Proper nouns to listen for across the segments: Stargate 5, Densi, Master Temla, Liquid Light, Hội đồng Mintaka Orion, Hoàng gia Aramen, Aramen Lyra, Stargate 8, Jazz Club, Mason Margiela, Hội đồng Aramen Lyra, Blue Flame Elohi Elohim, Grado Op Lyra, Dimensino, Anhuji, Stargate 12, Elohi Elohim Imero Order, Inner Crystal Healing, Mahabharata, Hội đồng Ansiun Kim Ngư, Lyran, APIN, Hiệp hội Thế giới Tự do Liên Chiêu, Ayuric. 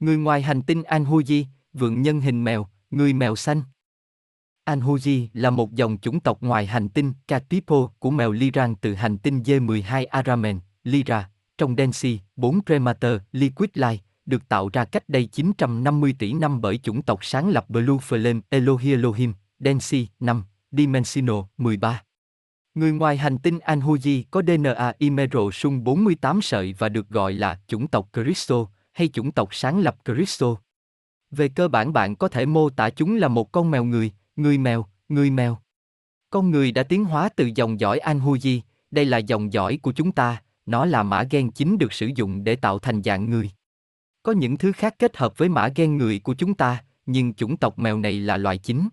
Người ngoài hành tinh Anhuji, vượng nhân hình mèo, người mèo xanh. Anhuji là một dòng chủng tộc ngoài hành tinh Catipo của mèo Lyran từ hành tinh D12 Aramen Lyra, trong Densi 4 Kremater, Liquid Light, được tạo ra cách đây 950 tỷ năm bởi chủng tộc sáng lập Blue Flame Elohi Elohim, Densi 5, Dimensino 13. Người ngoài hành tinh Anhuji có DNA Imero sung 48 sợi và được gọi là chủng tộc Christo hay chủng tộc sáng lập Christo. Về cơ bản bạn có thể mô tả chúng là một con mèo người mèo. Con người đã tiến hóa từ dòng dõi Anhuji, đây là dòng dõi của chúng ta, nó là mã gen chính được sử dụng để tạo thành dạng người. Có những thứ khác kết hợp với mã gen người của chúng ta, nhưng chủng tộc mèo này là loại chính.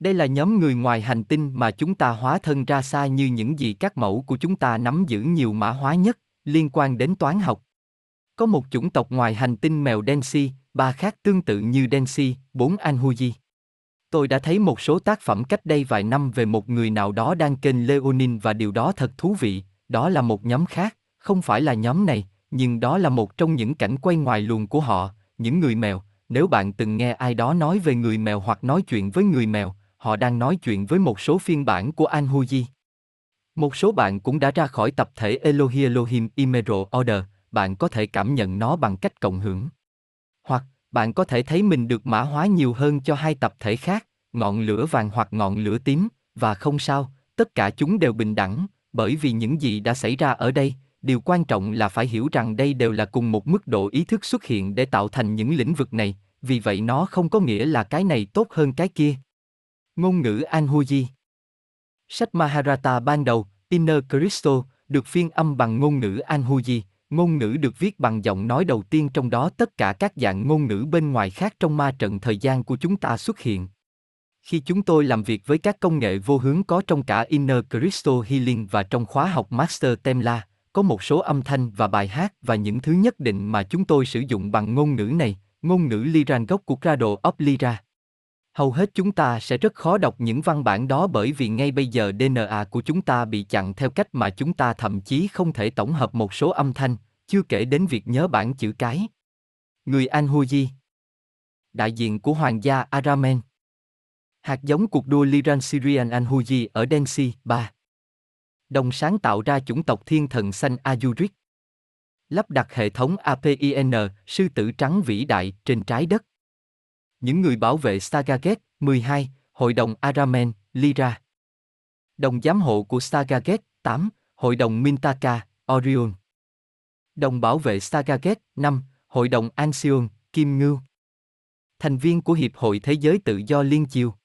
Đây là nhóm người ngoài hành tinh mà chúng ta hóa thân ra xa như những gì các mẫu của chúng ta nắm giữ nhiều mã hóa nhất, liên quan đến toán học. Có một chủng tộc ngoài hành tinh mèo Densi, ba khác tương tự như Densi, 4 Anhuji. Tôi đã thấy một số tác phẩm cách đây vài năm về một người nào đó đang kênh Leonin và điều đó thật thú vị, đó là một nhóm khác, không phải là nhóm này, nhưng đó là một trong những cảnh quay ngoài luồng của họ, những người mèo. Nếu bạn từng nghe ai đó nói về người mèo hoặc nói chuyện với người mèo, họ đang nói chuyện với một số phiên bản của Anhuji. Một số bạn cũng đã ra khỏi tập thể Elohi Elohim Imero Order, bạn có thể cảm nhận nó bằng cách cộng hưởng. Hoặc, bạn có thể thấy mình được mã hóa nhiều hơn cho hai tập thể khác, ngọn lửa vàng hoặc ngọn lửa tím, và không sao, tất cả chúng đều bình đẳng, bởi vì những gì đã xảy ra ở đây, điều quan trọng là phải hiểu rằng đây đều là cùng một mức độ ý thức xuất hiện để tạo thành những lĩnh vực này, vì vậy nó không có nghĩa là cái này tốt hơn cái kia. Ngôn ngữ Anhuji. Sách Mahabharata ban đầu, Inner Christo, được phiên âm bằng ngôn ngữ Anhuji, ngôn ngữ được viết bằng giọng nói đầu tiên trong đó tất cả các dạng ngôn ngữ bên ngoài khác trong ma trận thời gian của chúng ta xuất hiện. Khi chúng tôi làm việc với các công nghệ vô hướng có trong cả Inner Crystal Healing và trong khóa học Master Temla, có một số âm thanh và bài hát và những thứ nhất định mà chúng tôi sử dụng bằng ngôn ngữ này, ngôn ngữ Lyran gốc của Grado Op Lyra. Hầu hết chúng ta sẽ rất khó đọc những văn bản đó bởi vì ngay bây giờ DNA của chúng ta bị chặn theo cách mà chúng ta thậm chí không thể tổng hợp một số âm thanh, chưa kể đến việc nhớ bảng chữ cái. Người Anhuji, đại diện của Hoàng gia Aramen, hạt giống cuộc đua Liran Syrian Anhuji ở Densi 3. Đồng sáng tạo ra chủng tộc thiên thần xanh Ayuric. Lắp đặt hệ thống APIN, sư tử trắng vĩ đại trên trái đất. Những người bảo vệ Stargate 12, Hội đồng Aramen Lyra. Đồng giám hộ của Stargate 8, Hội đồng Mintaka Orion. Đồng bảo vệ Stargate 5, Hội đồng Ansiun Kim Ngư. Thành viên của Hiệp hội Thế giới Tự do Liên Chiêu.